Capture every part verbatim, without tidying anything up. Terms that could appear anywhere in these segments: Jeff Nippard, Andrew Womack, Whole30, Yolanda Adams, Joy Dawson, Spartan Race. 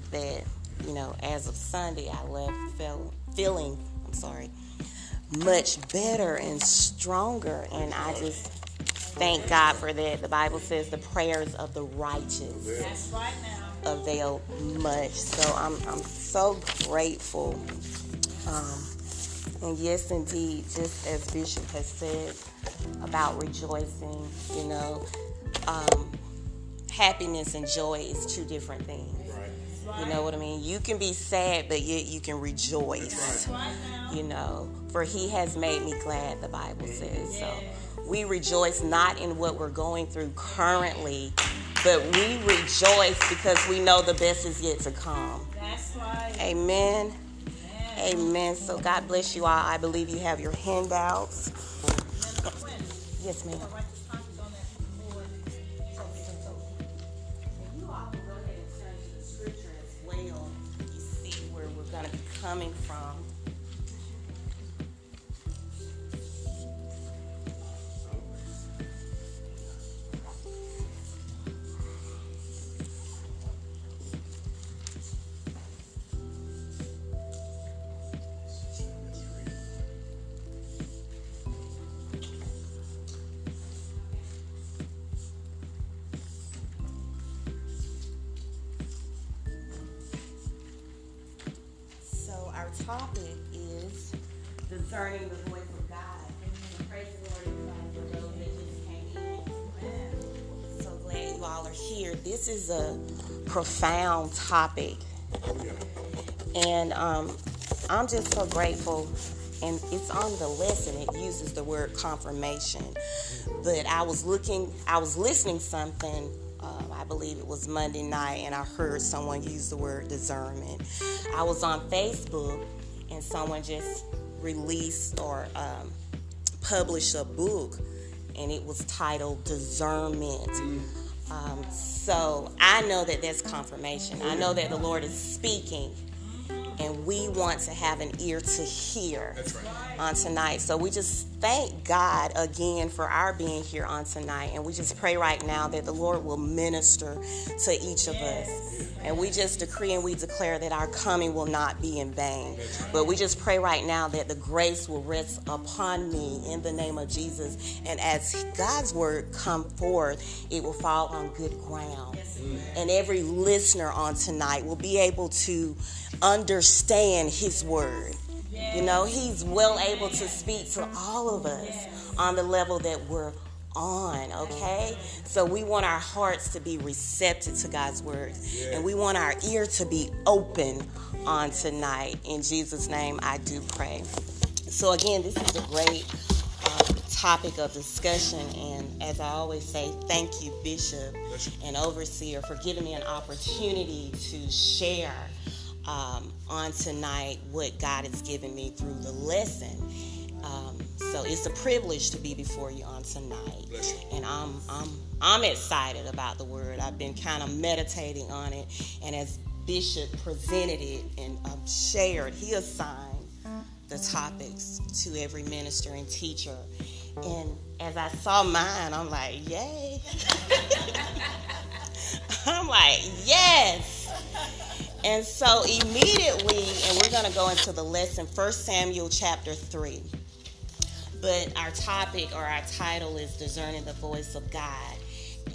Lord that, you know, as of Sunday, I left feel, feeling, I'm sorry, much better and stronger. And I just thank God for that. The Bible says the prayers of the righteous That's right now. avail much. So I'm I'm so grateful. Um, and yes, indeed, just as Bishop has said about rejoicing, you know, um, happiness and joy is two different things. Right. You know what I mean? You can be sad, but yet you can rejoice. You know, for he has made me glad, the Bible says. So we rejoice not in what we're going through currently, but we rejoice because we know the best is yet to come. Amen. Amen. So God bless you all. I believe you have your handouts. Yes, ma'am. Coming from. Topic is discerning the voice of God. Praise the Lord for those that just came in. So glad you all are here. This is a profound topic, and um, I'm just so grateful. And it's on the lesson. It uses the word confirmation. But I was looking, I was listening something. Uh, I believe it was Monday night, and I heard someone use the word discernment. I was on Facebook, and someone just released or um, published a book, and it was titled Discernment. Um, so I know that that's confirmation. I know that the Lord is speaking, and we want to have an ear to hear right. on tonight. So we just thank God again for our being here on tonight. And we just pray right now that the Lord will minister to each of yes. us. And we just decree and we declare that our coming will not be in vain. Right. But we just pray right now that the grace will rest upon me in the name of Jesus. And as God's word come forth, it will fall on good ground. Yes. And every listener on tonight will be able to understand Understand his word. You know, he's well able to speak to all of us on the level that we're on, okay? So we want our hearts to be receptive to God's word, and we want our ear to be open on tonight. In Jesus' name, I do pray. So again, this is a great uh, topic of discussion, and as I always say, thank you, Bishop and Overseer, for giving me an opportunity to share Um, on tonight what God has given me through the lesson. Um, so it's a privilege to be before you on tonight. And I'm I'm I'm excited about the word. I've been kind of meditating on it, and as Bishop presented it and um, shared, he assigned the topics to every minister and teacher. And as I saw mine, I'm like, yay. I'm like, yes. And so immediately, and we're going to go into the lesson, First Samuel chapter three. But our topic or our title is Discerning the Voice of God.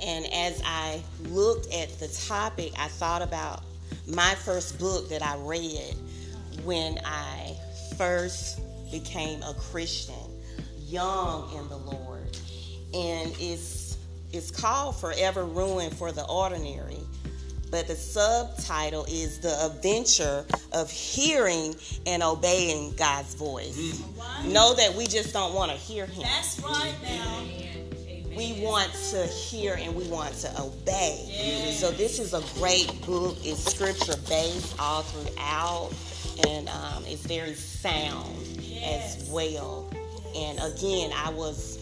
And as I looked at the topic, I thought about my first book that I read when I first became a Christian, young in the Lord. And it's, it's called Forever Ruined for the Ordinary. But the subtitle is The Adventure of Hearing and Obeying God's Voice. Mm. Right. Know that we just don't want to hear him. That's right now. Amen. We want to hear and we want to obey. Yes. So this is a great book. It's scripture-based all throughout, and um, it's very sound yes. as well. And again, I was...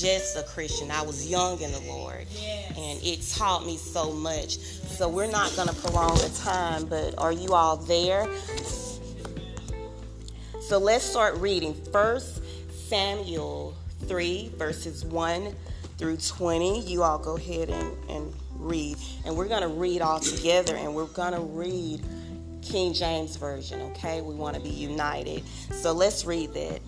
just a Christian. I was young in the Lord, yes. and it taught me so much. So we're not going to prolong the time, but are you all there? So let's start reading First Samuel three, verses 1 through twenty. You all go ahead and, and read. And we're going to read all together, and we're going to read King James Version, okay? We want to be united. So let's read that.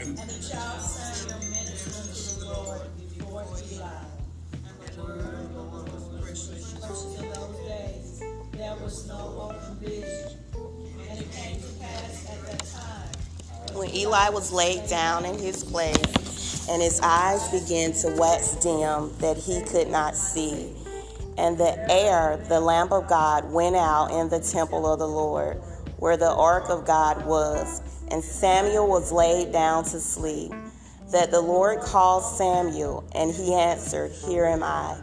And the child sang a minister to the Lord before he died. And the word of the Lord was preached in those days. There was no open vision. And it came to pass at that time, when Eli was laid down in his place, and his eyes began to wax dim, that he could not see. And the heir, the Lamb of God, went out in the temple of the Lord, where the ark of God was. And Samuel was laid down to sleep. That the Lord called Samuel, and he answered, "Here am I."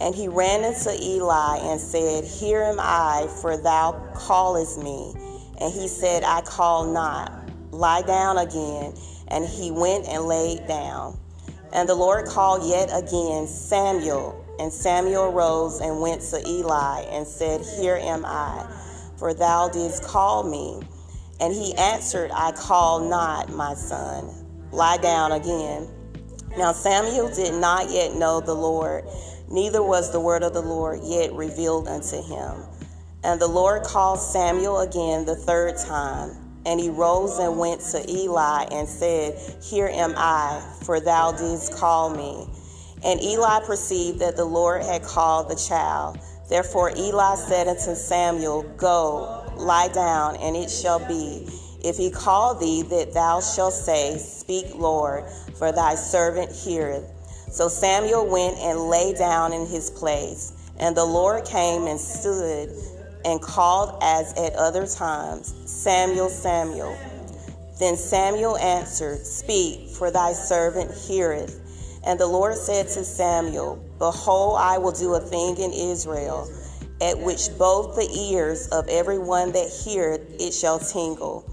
And he ran into Eli and said, "Here am I, for thou callest me." And he said, "I call not. Lie down again." And he went and laid down. And the Lord called yet again, "Samuel." And Samuel rose and went to Eli and said, "Here am I, for thou didst call me." And he answered, "I call not, my son. Lie down again." Now Samuel did not yet know the Lord, neither was the word of the Lord yet revealed unto him. And the Lord called Samuel again the third time. And he rose and went to Eli and said, "Here am I, for thou didst call me." And Eli perceived that the Lord had called the child. Therefore Eli said unto Samuel, "Go, lie down, and it shall be, if he call thee, that thou shalt say, Speak, Lord, for thy servant heareth." So Samuel went and lay down in his place. And the Lord came and stood and called as at other times, "Samuel, Samuel." Then Samuel answered, "Speak, for thy servant heareth." And the Lord said to Samuel, "Behold, I will do a thing in Israel, at which both the ears of every one that heareth it shall tingle.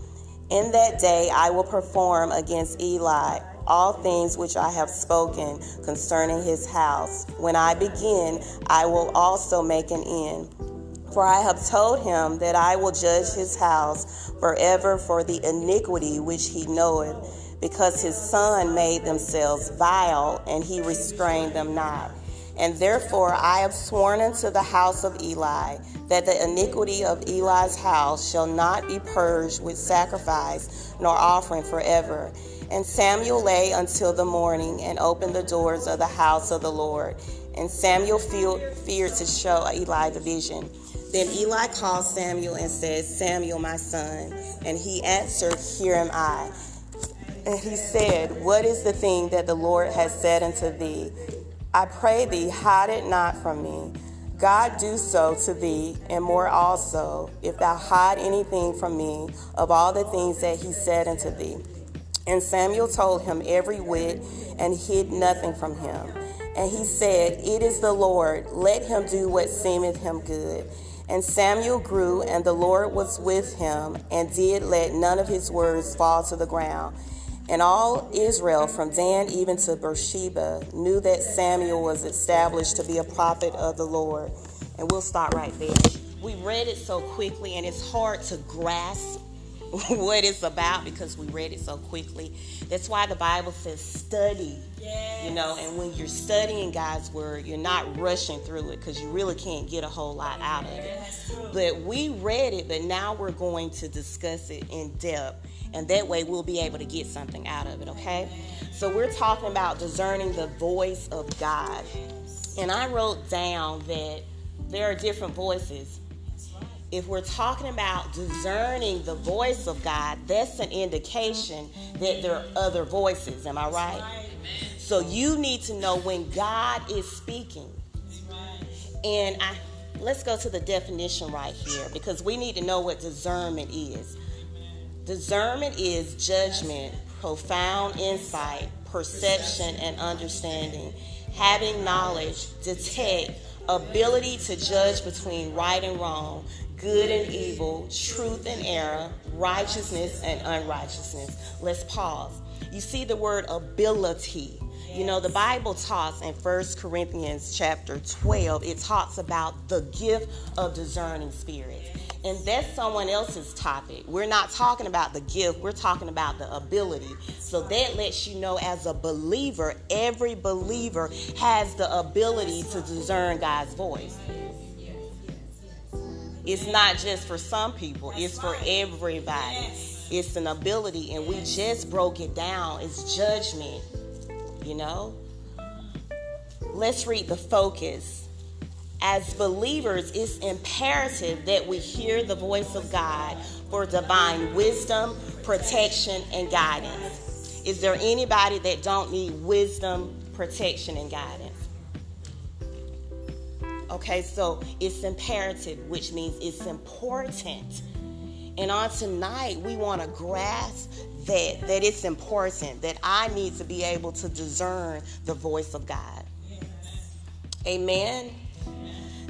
In that day I will perform against Eli all things which I have spoken concerning his house. When I begin, I will also make an end. For I have told him that I will judge his house forever for the iniquity which he knoweth, because his son made themselves vile, and he restrained them not. And therefore I have sworn unto the house of Eli, that the iniquity of Eli's house shall not be purged with sacrifice nor offering forever." And Samuel lay until the morning, and opened the doors of the house of the Lord. And Samuel feared to show Eli the vision. Then Eli called Samuel and said, "Samuel, my son." And he answered, "Here am I." And he said, "What is the thing that the Lord has said unto thee? I pray thee, hide it not from me. God do so to thee, and more also, if thou hide anything from me of all the things that he said unto thee." And Samuel told him every whit, and hid nothing from him. And he said, "It is the Lord, let him do what seemeth him good." And Samuel grew, and the Lord was with him, and did let none of his words fall to the ground. And all Israel, from Dan even to Beersheba, knew that Samuel was established to be a prophet of the Lord. And we'll start right there. We read it so quickly, and it's hard to grasp what it's about because we read it so quickly. That's why the Bible says study, yes. You know, and when you're studying God's word, you're not rushing through it because you really can't get a whole lot out of it. But we read it, but now we're going to discuss it in depth. And that way we'll be able to get something out of it, okay? So we're talking about discerning the voice of God. And I wrote down that there are different voices. If we're talking about discerning the voice of God, that's an indication that there are other voices. Am I right? So you need to know when God is speaking. And I, let's go to the definition right here, because we need to know what discernment is. Discernment is judgment, profound insight, perception, and understanding. Having knowledge, detect, ability to judge between right and wrong, good and evil, truth and error, righteousness and unrighteousness. Let's pause. You see the word ability. You know, the Bible talks in First Corinthians chapter twelve, it talks about the gift of discerning spirits. And that's someone else's topic. We're not talking about the gift. We're talking about the ability. So that lets you know, as a believer, every believer has the ability to discern God's voice. It's not just for some people. It's for everybody. It's an ability, and we just broke it down. It's judgment, you know. Let's read the focus. As believers, it's imperative that we hear the voice of God for divine wisdom, protection, and guidance. Is there anybody that don't need wisdom, protection, and guidance? Okay, so it's imperative, which means it's important. And on tonight, we want to grasp that, that it's important, that I need to be able to discern the voice of God. Amen.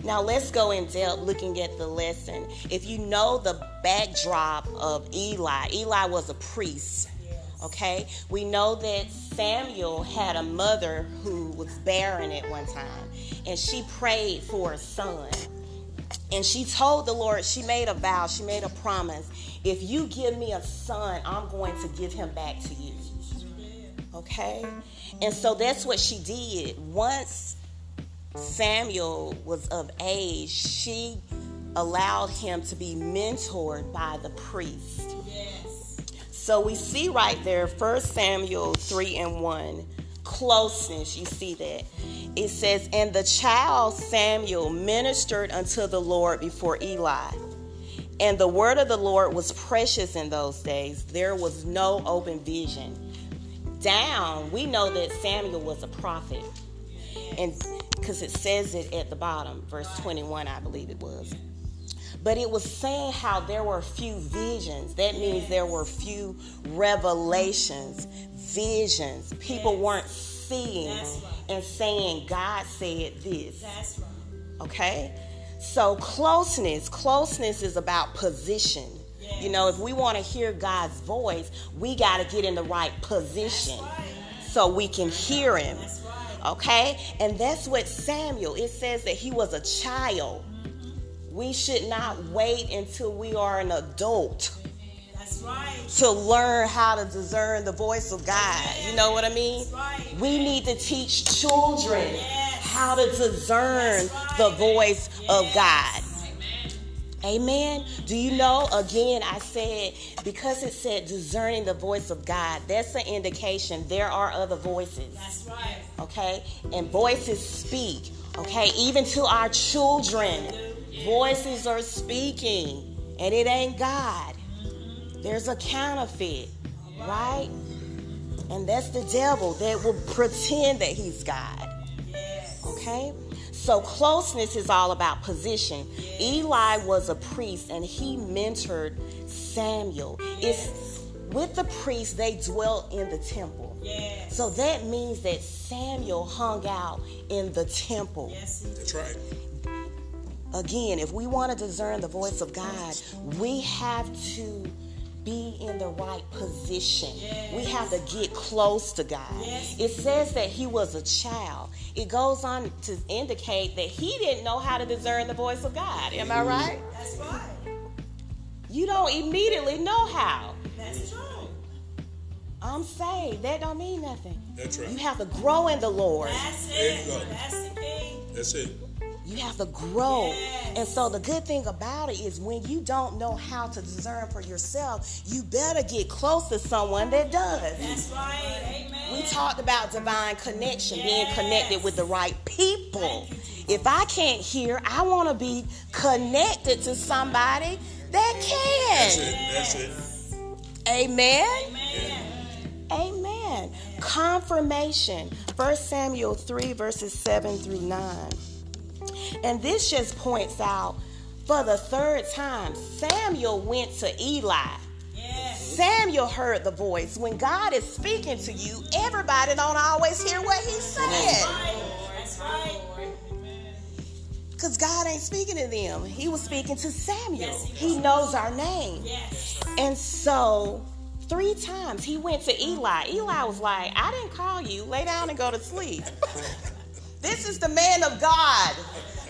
Now let's go in depth looking at the lesson. If you know the backdrop of Eli, Eli was a priest, okay? We know that Samuel had a mother who was barren at one time, and she prayed for a son. And she told the Lord, she made a vow, she made a promise, if you give me a son, I'm going to give him back to you, okay? And so that's what she did. Once Samuel was of age, she allowed him to be mentored by the priest. Yes. So we see right there, First Samuel three and one, closeness, you see that. It says, and the child Samuel ministered unto the Lord before Eli. And the word of the Lord was precious in those days. There was no open vision. Down, we know that Samuel was a prophet. And because it says it at the bottom, verse twenty-one, I believe it was. But it was saying how there were few visions. That means there were few revelations, visions. People weren't seeing and saying, God said this. Okay? So closeness, closeness is about position. You know, if we want to hear God's voice, we got to get in the right position so we can hear him. Okay? And that's what Samuel, it says that he was a child. Mm-hmm. We should not wait until we are an adult. That's right. To learn how to discern the voice of God. Amen. You know what I mean? That's right. We need to teach children, yes, how to discern, right, the voice, yes, of God. Amen. Do you know, again, I said, because it said discerning the voice of God, that's an indication there are other voices. That's right. Okay? And voices speak. Okay? Even to our children, voices are speaking. And it ain't God. There's a counterfeit. Right? And that's the devil that will pretend that he's God. Okay? So closeness is all about position. Yes. Eli was a priest, and he mentored Samuel. Yes. It's with the priests, they dwelt in the temple. Yes. So that means that Samuel hung out in the temple. Yes. That's right. Again, if we want to discern the voice of God, we have to be in the right position. Yes. We have to get close to God. Yes. It says that he was a child. It goes on to indicate that he didn't know how to discern the voice of God. Am I right? That's right. You don't immediately know how. That's true. I'm saved. That don't mean nothing. That's right. You have to grow in the Lord. That's it. There you go. That's the key. That's it. You have to grow. Yes. And so the good thing about it is when you don't know how to discern for yourself, you better get close to someone that does. That's right. Amen. We talked about divine connection, yes, being connected with the right people. If I can't hear, I want to be connected to somebody that can. That's it. That's it. Amen. Amen. Amen. Confirmation. First Samuel three, verses seven through nine. And this just points out, for the third time, Samuel went to Eli. Yes. Samuel heard the voice. When God is speaking to you, everybody don't always hear what he's saying. That's right. Because God ain't speaking to them. He was speaking to Samuel. Yes, he, he knows our name. Yes. And so Three times he went to Eli. Eli was like, I didn't call you. Lay down and go to sleep. This is the man of God,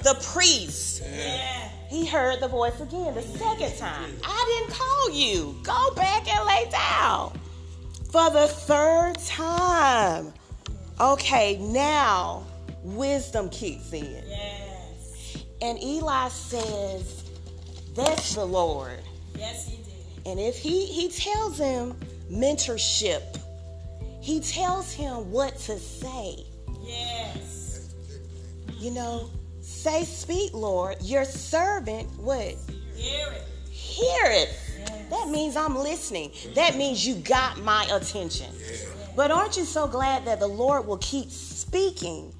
the priest. Yeah. He heard the voice again the second time. I didn't call you. Go back and lay down. For the third time. Okay, now wisdom kicks in. Yes. And Eli says, that's the Lord. Yes, he did. And if he, he tells him mentorship, he tells him what to say. Yes. You know, say, speak, Lord. Your servant, what? Hear it. Hear it. Yes. That means I'm listening. That means you got my attention. Yeah. But aren't you so glad that the Lord will keep speaking?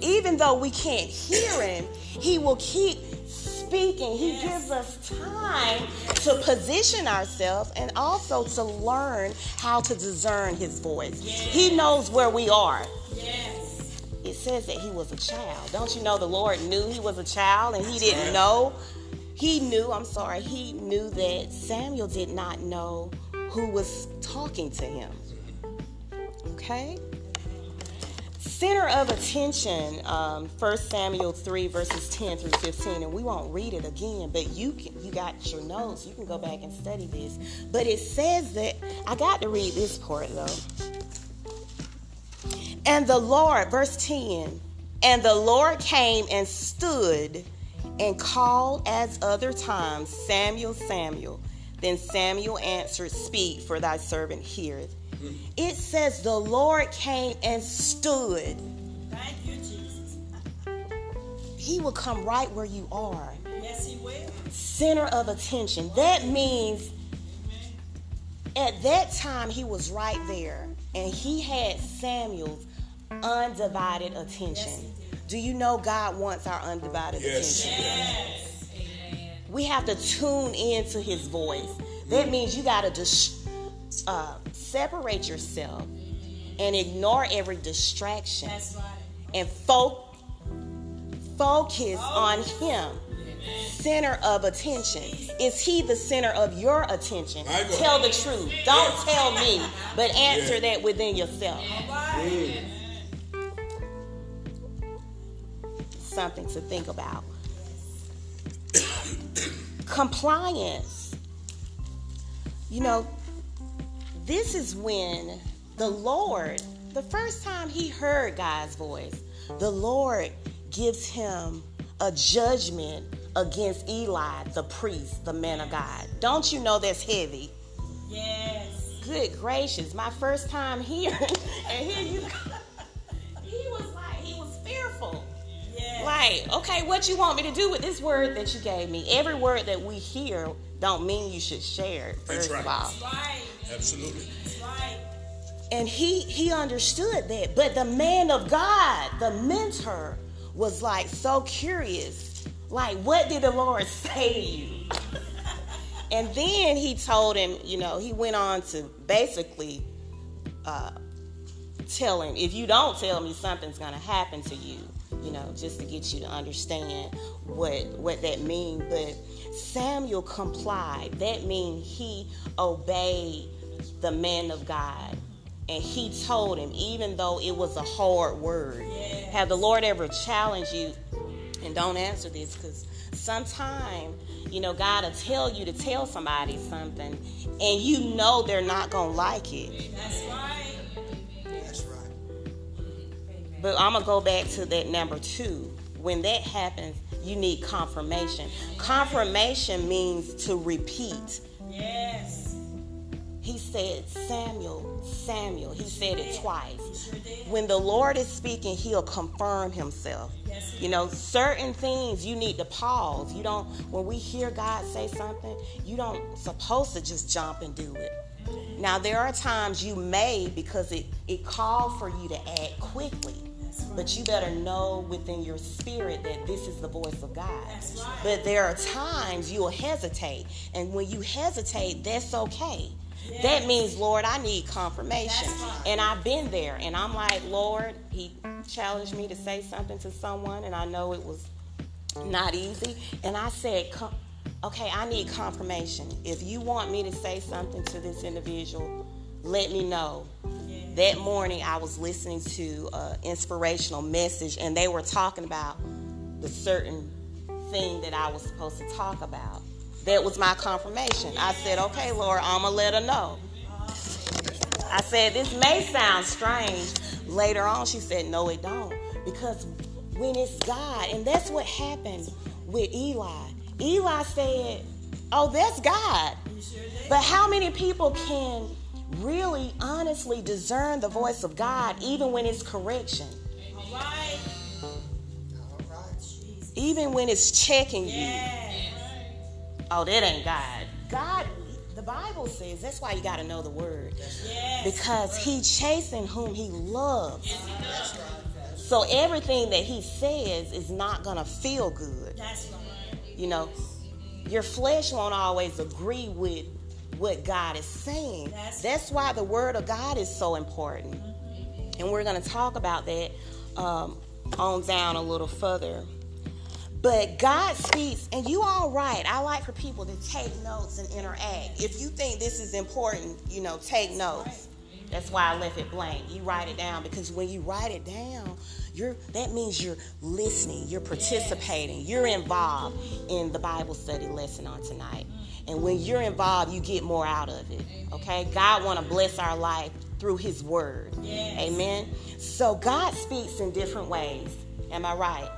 Even though we can't hear him, he will keep speaking. He gives us time to position ourselves and also to learn how to discern his voice. He knows where we are. It says that he was a child. Don't you know the Lord knew he was a child and he didn't know? He knew, I'm sorry, he knew that Samuel did not know who was talking to him. Okay. Center of attention, um, First Samuel three, verses ten through fifteen, and we won't read it again, but you can, you got your notes. You can go back and study this. But it says that, I got to read this part, though. And the Lord, verse ten, and the Lord came and stood and called as other times, Samuel, Samuel. Then Samuel answered, speak, for thy servant heareth. It says the Lord came and stood. Thank you, Jesus. He will come right where you are. Yes, he will. Center of attention. That means at that time he was right there and he had Samuel's undivided attention. Yes, do you know God wants our undivided yes. attention? Yes. Amen. We have to tune in to his voice. That means you got to just uh separate yourself and ignore every distraction. That's right. And fo- focus on him. Amen. Center of attention. Is he the center of your attention? Tell the truth. Don't yeah. tell me, but answer yeah. that within yourself. Yeah. Something to think about. Compliance. You know, this is when the Lord, the first time he heard God's voice, the Lord gives him a judgment against Eli, the priest, the man of God. Don't you know that's heavy? Yes. Good gracious, my first time here, and here you go. He was like, he was fearful. Yes. Like, okay, what you want me to do with this word that you gave me? Every word that we hear don't mean you should share it, first right. of all. That's right. Absolutely. And he he understood that. But the man of God, the mentor, was like so curious. Like, what did the Lord say to you? And then he told him, you know, he went on to basically uh, tell him, if you don't tell me, something's going to happen to you. You know, just to get you to understand what what that means. But Samuel complied. That means he obeyed the man of God, and he told him, even though it was a hard word. Yes. Have the Lord ever challenged you? And don't answer this, because sometimes, you know, God will tell you to tell somebody something, and you know they're not gonna like it. That's right. That's right. But I'm gonna go back to that number two. When that happens, you need confirmation. Confirmation means to repeat. Yes. He said, Samuel, Samuel. He said it twice. When the Lord is speaking, he'll confirm himself. You know, certain things you need to pause. You don't, when we hear God say something, you don't supposed to just jump and do it. Now, there are times you may, because it, it called for you to act quickly. But you better know within your spirit that this is the voice of God. But there are times you'll hesitate. And when you hesitate, that's okay. Yes. That means, Lord, I need confirmation. Right. And I've been there. And I'm like, Lord, he challenged me to say something to someone. And I know it was not easy. And I said, okay, I need confirmation. If you want me to say something to this individual, let me know. Yeah. That morning I was listening to an inspirational message, and they were talking about the certain thing that I was supposed to talk about. That was my confirmation. I said, okay, Lord, I'm going to let her know. I said, this may sound strange. Later on, she said, no, it don't. Because when it's God, and that's what happened with Eli. Eli said, oh, that's God. But how many people can really honestly discern the voice of God even when it's correction? All right. Even when it's checking you. Oh, that ain't God. God, the Bible says, that's why you got to know the word. Yes. Because he chasing whom he loves. Yes, he does. So everything that he says is not going to feel good. That's right. You know, your flesh won't always agree with what God is saying. That's, that's why the word of God is so important. Mm-hmm. And we're going to talk about that um, on down a little further. But God speaks, and you all right. I like for people to take notes and interact. If you think this is important, you know, take notes. That's why I left it blank. You write it down, because when you write it down, you're that means you're listening, you're participating, you're involved in the Bible study lesson on tonight. And when you're involved, you get more out of it, okay? God want to bless our life through his word, amen? So God speaks in different ways, am I right?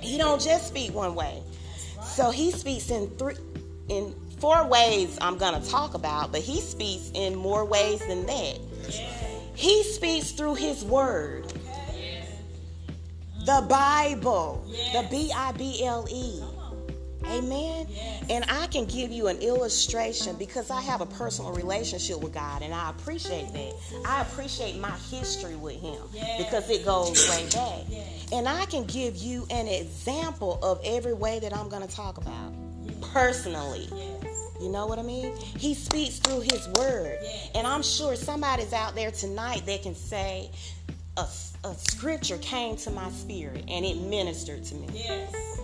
He don't just speak one way. So he speaks in three, in four ways I'm going to talk about, but he speaks in more ways than that. He speaks through his word. The Bible. The B I B L E. Amen? And I can give you an illustration because I have a personal relationship with God, and I appreciate that. I appreciate my history with him because it goes way back. And I can give you an example of every way that I'm going to talk about personally. You know what I mean? He speaks through his word. And I'm sure somebody's out there tonight that can say, a, a scripture came to my spirit and it ministered to me. Yes.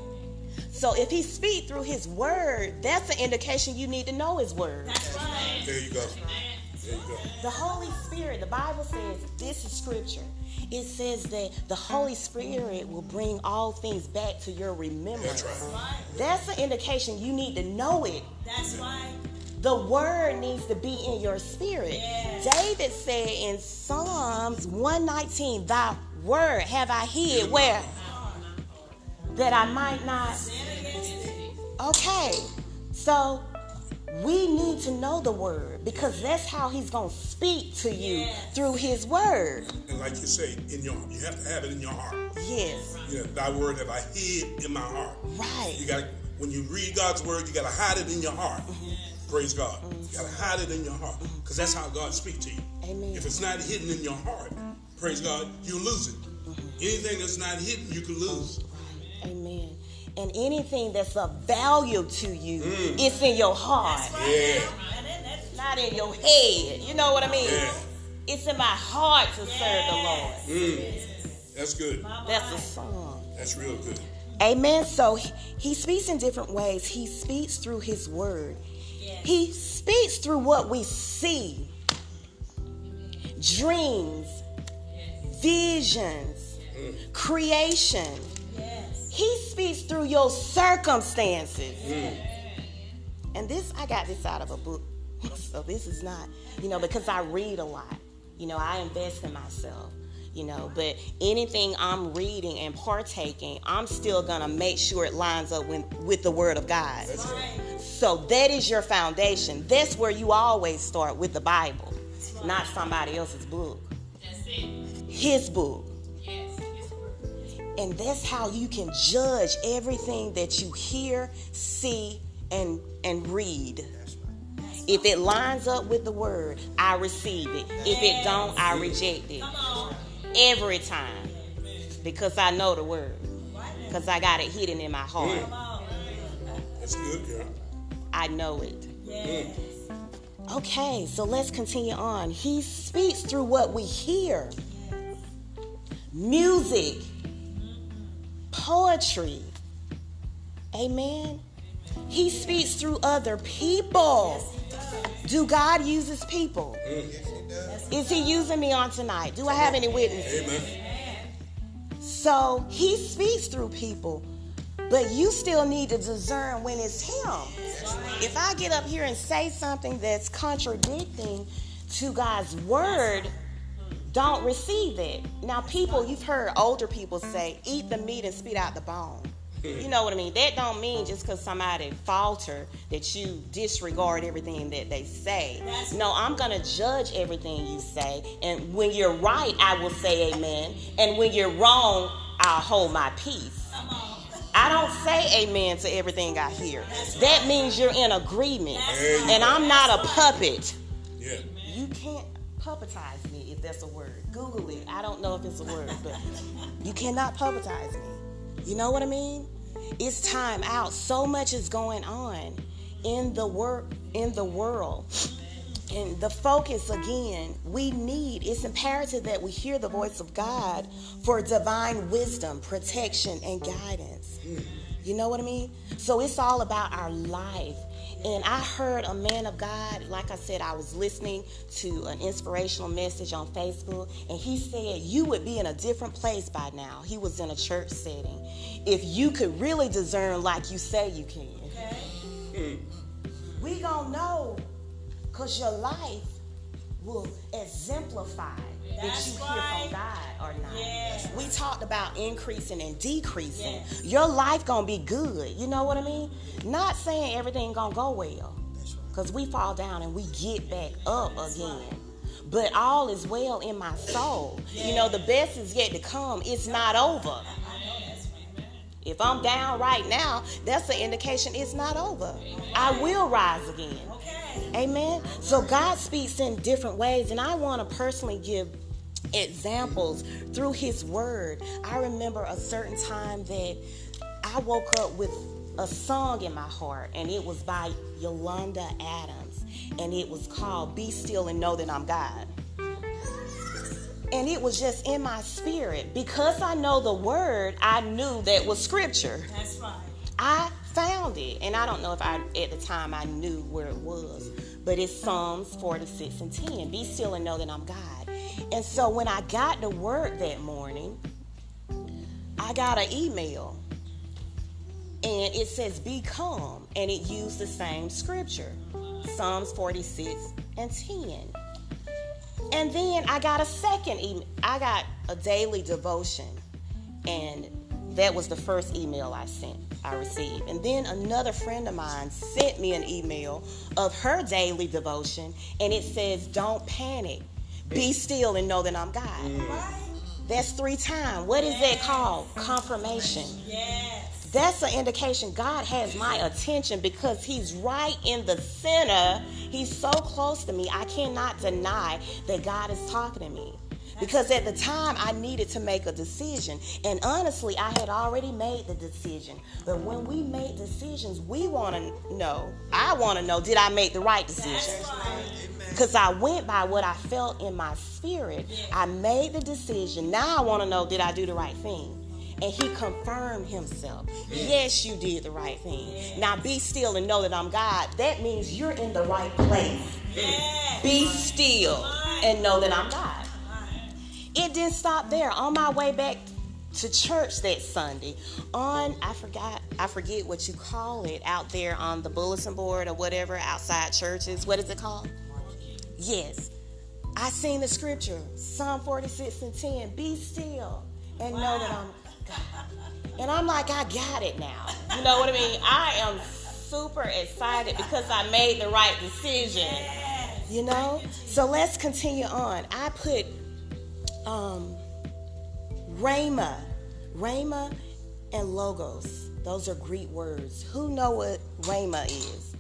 So if he speaks through his word, that's an indication you need to know his word. That's right. There you go. There you go. The Holy Spirit, the Bible says, this is scripture. It says that the Holy Spirit will bring all things back to your remembrance. That's right. That's an indication you need to know it. That's right. The word needs to be in your spirit. Yes. David said in Psalms one nineteen, thy word have I hid where? That I might not. Okay. So we need to know the word, because that's how he's going to speak to you, yes, through his word. And like you say, in your, you have to have it in your heart. Yes. You know, thy word have I hid in my heart. Right. You got, when you read God's word, you got to hide it in your heart. Mm-hmm. Praise God. Mm-hmm. You got to hide it in your heart, because that's how God speaks to you. Amen. If it's not hidden in your heart, praise God, you lose it. Mm-hmm. Anything that's not hidden, you can lose. Right. Amen. And anything that's of value to you, mm. it's in your heart. That's right. Yeah. It's not in your head. You know what I mean? Yeah. It's in my heart to, yes, serve the Lord. Mm. Yes. That's good. That's a song. That's real good. Amen. So he, he speaks in different ways. He speaks through his word. Yes. He speaks through what we see. Dreams. Yes. Visions. Yes. Creation. He speaks through your circumstances. Mm. And this, I got this out of a book. So this is not, you know, because I read a lot. You know, I invest in myself, you know. But anything I'm reading and partaking, I'm still going to make sure it lines up with, with the word of God. That's right. So that is your foundation. That's where you always start, with the Bible, right, not somebody else's book. That's it. His book. And that's how you can judge everything that you hear, see, and and read. That's right. That's if it lines up with the word, I receive it. Yes. If it don't, I reject it. Come on. Every time. Because I know the word. Because I got it hidden in my heart. Come on. That's good, girl. I know it. Yes. Okay, so let's continue on. He speaks through what we hear. Yes. Music. Poetry. Amen. He speaks through other people. Do God use his people? Is he using me on tonight? Do I have any witnesses? Amen. So he speaks through people, but you still need to discern when it's him. If I get up here and say something that's contradicting to God's word, don't receive it. Now, people, you've heard older people say, eat the meat and spit out the bone. You know what I mean? That don't mean just because somebody falter that you disregard everything that they say. No, I'm going to judge everything you say. And when you're right, I will say amen. And when you're wrong, I'll hold my peace. I don't say amen to everything I hear. That means you're in agreement. And I'm not a puppet. You can't puppetize me, if that's a word. Google it. I don't know if it's a word, but you cannot puppetize me. You know what I mean? It's time out. So much is going on in the wor- in the world. And the focus, again, we need, it's imperative that we hear the voice of God for divine wisdom, protection, and guidance. You know what I mean? So it's all about our life. And I heard a man of God, like I said, I was listening to an inspirational message on Facebook, and he said, you would be in a different place by now. He was in a church setting. If you could really discern like you say you can. Okay. We gonna know, because your life will exemplify that you hear from God or not. Yes. We talked about increasing and decreasing. Yes. Your life gonna be good. You know what I mean? Not saying everything gonna go well, because we fall down and we get back up again. But all is well in my soul. You know, the best is yet to come. It's not over. If I'm down right now, that's an indication it's not over. I will rise again. Amen. So God speaks in different ways, and I want to personally give examples through his word. I remember a certain time that I woke up with a song in my heart, and it was by Yolanda Adams, and it was called Be Still and Know That I'm God. And it was just in my spirit. Because I know the word, I knew that was scripture. That's right. I found it, and I don't know if I at the time I knew where it was, but it's Psalms forty-six and ten. Be still and know that I'm God. And so when I got to work that morning, I got an email, and it says be calm, and it used the same scripture, Psalms forty-six and ten. And then I got a second email. I got a daily devotion, and that was the first email I sent. I received. And then another friend of mine sent me an email of her daily devotion, and it says, don't panic. Be still and know that I'm God. Yes. That's three times. What is yes. that called? Confirmation. Yes. That's an indication God has my attention, because he's right in the center. He's so close to me. I cannot deny that God is talking to me. Because at the time, I needed to make a decision. And honestly, I had already made the decision. But when we make decisions, we want to know. I want to know, did I make the right decision? Because I went by what I felt in my spirit. I made the decision. Now I want to know, did I do the right thing? And he confirmed himself. Yes, you did the right thing. Now be still and know that I'm God. That means you're in the right place. Be still and know that I'm God. It didn't stop there. On my way back to church that Sunday, on, I forgot, I forget what you call it out there on the bulletin board or whatever outside churches. What is it called? Yes. I seen the scripture, Psalm forty-six and ten. Be still and know wow. that I'm God. And I'm like, I got it now. You know what I mean? I am super excited because I made the right decision. Yes. You know? So let's continue on. I put Um, Rhema, Rhema and Logos. Those are Greek words. Who know what Rhema is?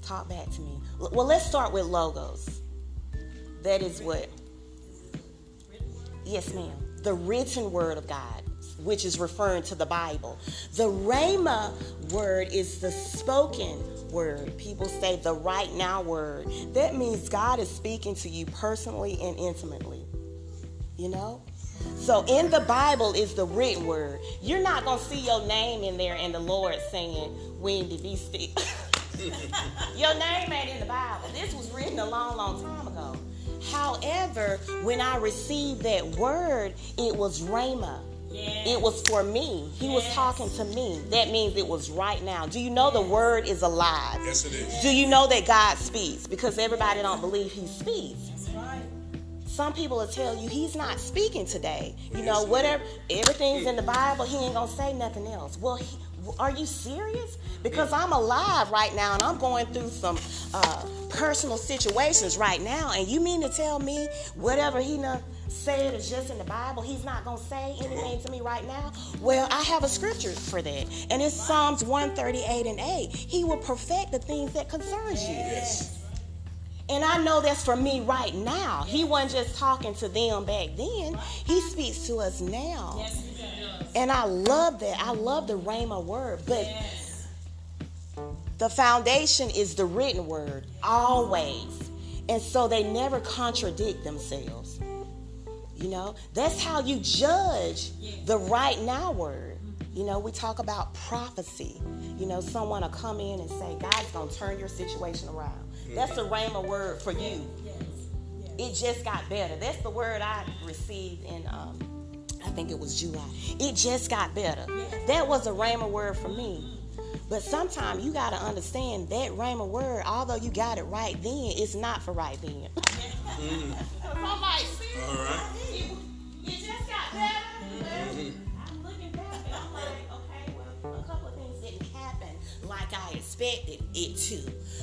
Talk back to me. L- well, let's start with Logos. That is what? Yes, ma'am. The written word of God, which is referring to the Bible. The Rhema word is the spoken word. People say the right now word. That means God is speaking to you personally and intimately. You know? So in the Bible is the written word. You're not going to see your name in there and the Lord saying, Wendy, be still. Your name ain't in the Bible. This was written a long, long time ago. However, when I received that word, it was rhema. Yes. It was for me. He yes. was talking to me. That means it was right now. Do you know yes. the word is alive? Yes, it is. Do you know that God speaks? Because everybody don't believe he speaks. That's right. Some people will tell you he's not speaking today. You yes, know, whatever, everything's in the Bible. He ain't going to say nothing else. Well, he, are you serious? Because I'm alive right now and I'm going through some uh, personal situations right now. And you mean to tell me whatever he knows? Say it is just in the Bible. He's not going to say anything to me right now. Well, I have a scripture for that. And it's Psalms one thirty-eight and eight. He will perfect the things that concerns you. Yes. And I know that's for me right now. He wasn't just talking to them back then. He speaks to us now. Yes, he does. And I love that. I love the Rhema word. But yes. the foundation is the written word, always. And so they never contradict themselves. You know, that's how you judge the right now word. You know, we talk about prophecy. You know, someone will come in and say, God's going to turn your situation around. That's the Rhema word for you. Yes, yes, yes. It just got better. That's the word I received in, um, I think it was July. It just got better. Yes. That was a Rhema word for me. But sometimes you got to understand that Rhema word, although you got it right then, it's not for right then. Mm. I'm like, see, all right. It just got better. Mm-hmm. I'm looking back and I'm like, okay, well, a couple of things didn't happen like I expected it to.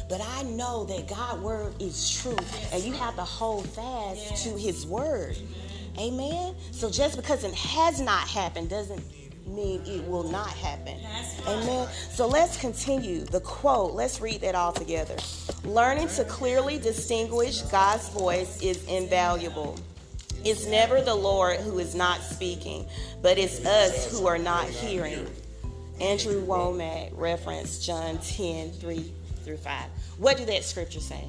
But I know that God's word is true. Yes. And you have to hold fast yes. to his word. Amen. Amen? So just because it has not happened doesn't mean it will not happen. Amen. So let's continue the quote. Let's read that all together. Learning to clearly distinguish God's voice is invaluable. It's never the Lord who is not speaking, but it's us who are not hearing. Andrew Womack referenced John ten, three through five. What do that scripture say?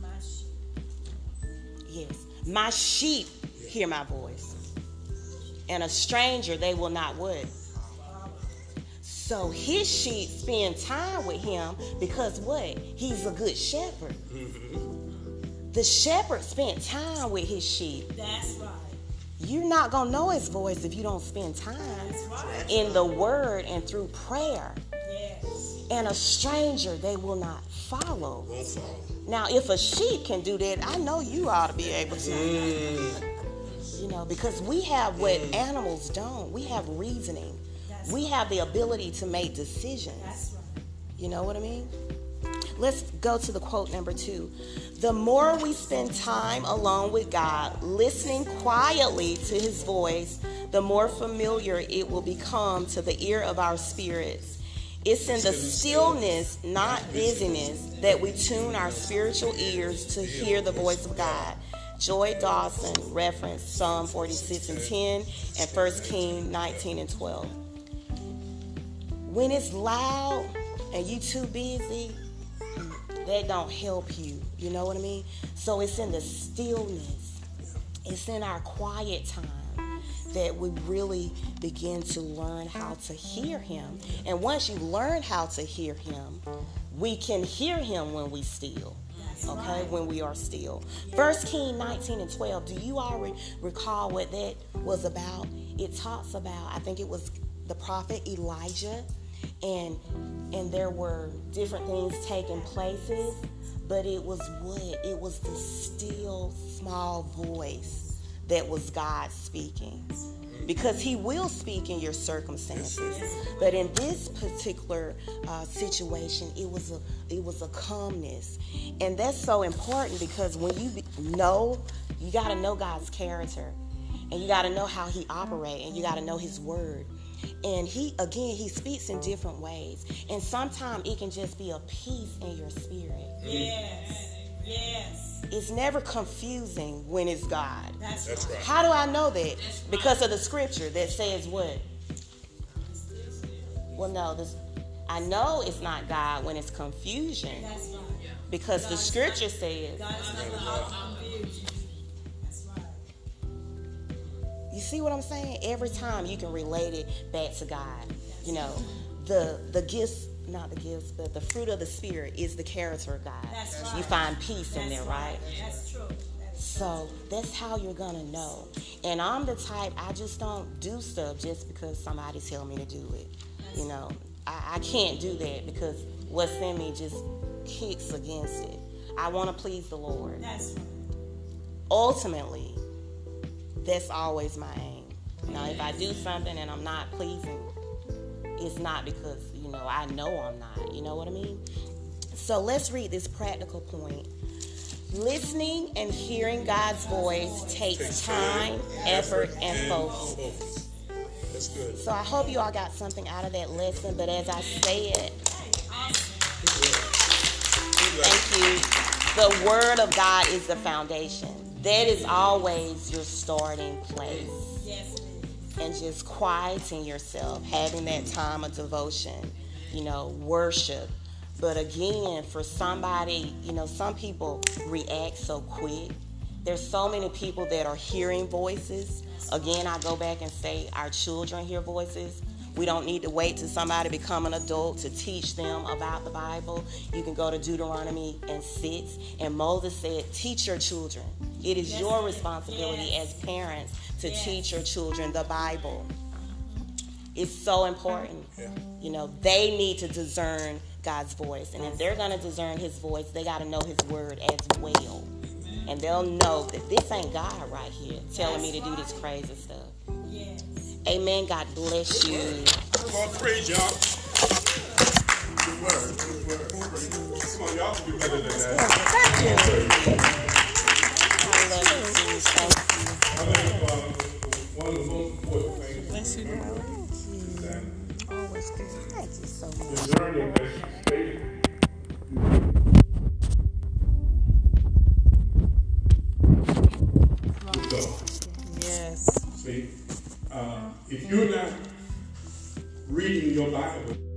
My sheep. Yes. My sheep hear my voice. And a stranger, they will not what? So his sheep spend time with him because what? He's a good shepherd. Mm-hmm. The shepherd spent time with his sheep. That's right. You're not going to know his voice if you don't spend time right. in the word and through prayer. Yes. And a stranger, they will not follow. Now, if a sheep can do that, I know you ought to be able to. Mm. You know, because we have what animals don't. We have reasoning. That's we have the ability to make decisions. That's right. You know what I mean? Let's go to the quote number two. The more we spend time alone with God, listening quietly to his voice, the more familiar it will become to the ear of our spirits. It's in the stillness, not busyness, that we tune our spiritual ears to hear the voice of God. Joy Dawson referenced Psalm forty-six and ten and First Kings nineteen and twelve. When it's loud and you too busy, that don't help you. You know what I mean? So it's in the stillness. It's in our quiet time that we really begin to learn how to hear him. And once you learn how to hear him, we can hear him when we still. Okay, when we are still. First Kings nineteen and twelve, do you all re- recall what that was about? It talks about, I think it was the prophet Elijah, and and there were different things taking places, but it was what? It was the still small voice that was God speaking. Because he will speak in your circumstances. But in this particular uh, situation, it was a it was a calmness. And that's so important because when you be, know, you got to know God's character. And you got to know how he operates. And you got to know his word. And he, again, he speaks in different ways. And sometimes it can just be a peace in your spirit. Yes, yes. It's never confusing when it's God. That's right. How do I know that? Because of the scripture that says what? Well, no, this, I know it's not God when it's confusion. That's right. Because the scripture says. God is not going to confuse you. That's right. You see what I'm saying? Every time you can relate it back to God. You know, the the gifts, not the gifts, but the fruit of the Spirit is the character of God. That's right. You find peace that's in there, right? right? That's true. So that's how you're going to know. And I'm the type, I just don't do stuff just because somebody tell me to do it. You know, I, I can't do that because what's in me just kicks against it. I want to please the Lord. That's right. Ultimately, that's always my aim. Now, if I do something and I'm not pleasing, it's not because, you know, I know I'm not. You know what I mean? So let's read this practical point. Listening and hearing God's voice takes time, effort, and focus. That's good. So I hope you all got something out of that lesson. But as I said, thank you. The Word of God is the foundation. That is always your starting place. And just quieting yourself, having that time of devotion, you know, worship. But again, for somebody, you know, some people react so quick. There's so many people that are hearing voices. Again, I go back and say our children hear voices. We don't need to wait till somebody become an adult to teach them about the Bible. You can go to Deuteronomy and six. And Moses said, teach your children. It is yes. your responsibility yes. as parents to yes. teach your children the Bible. It's so important. Yeah. You know, they need to discern God's voice. And if they're going to discern his voice, they got to know his word as well. Amen. And they'll know that this ain't God right here telling That's me to right. do this crazy stuff. Yes. Amen. God bless you. Come on, praise y'all. Good word. Good word. Come on, y'all can do better than that. Thank you. I love you. I think one of the most important things. Bless you, Lord. Thank you so much. Discerning that you stated. Yes. See, uh, if you're not reading your Bible,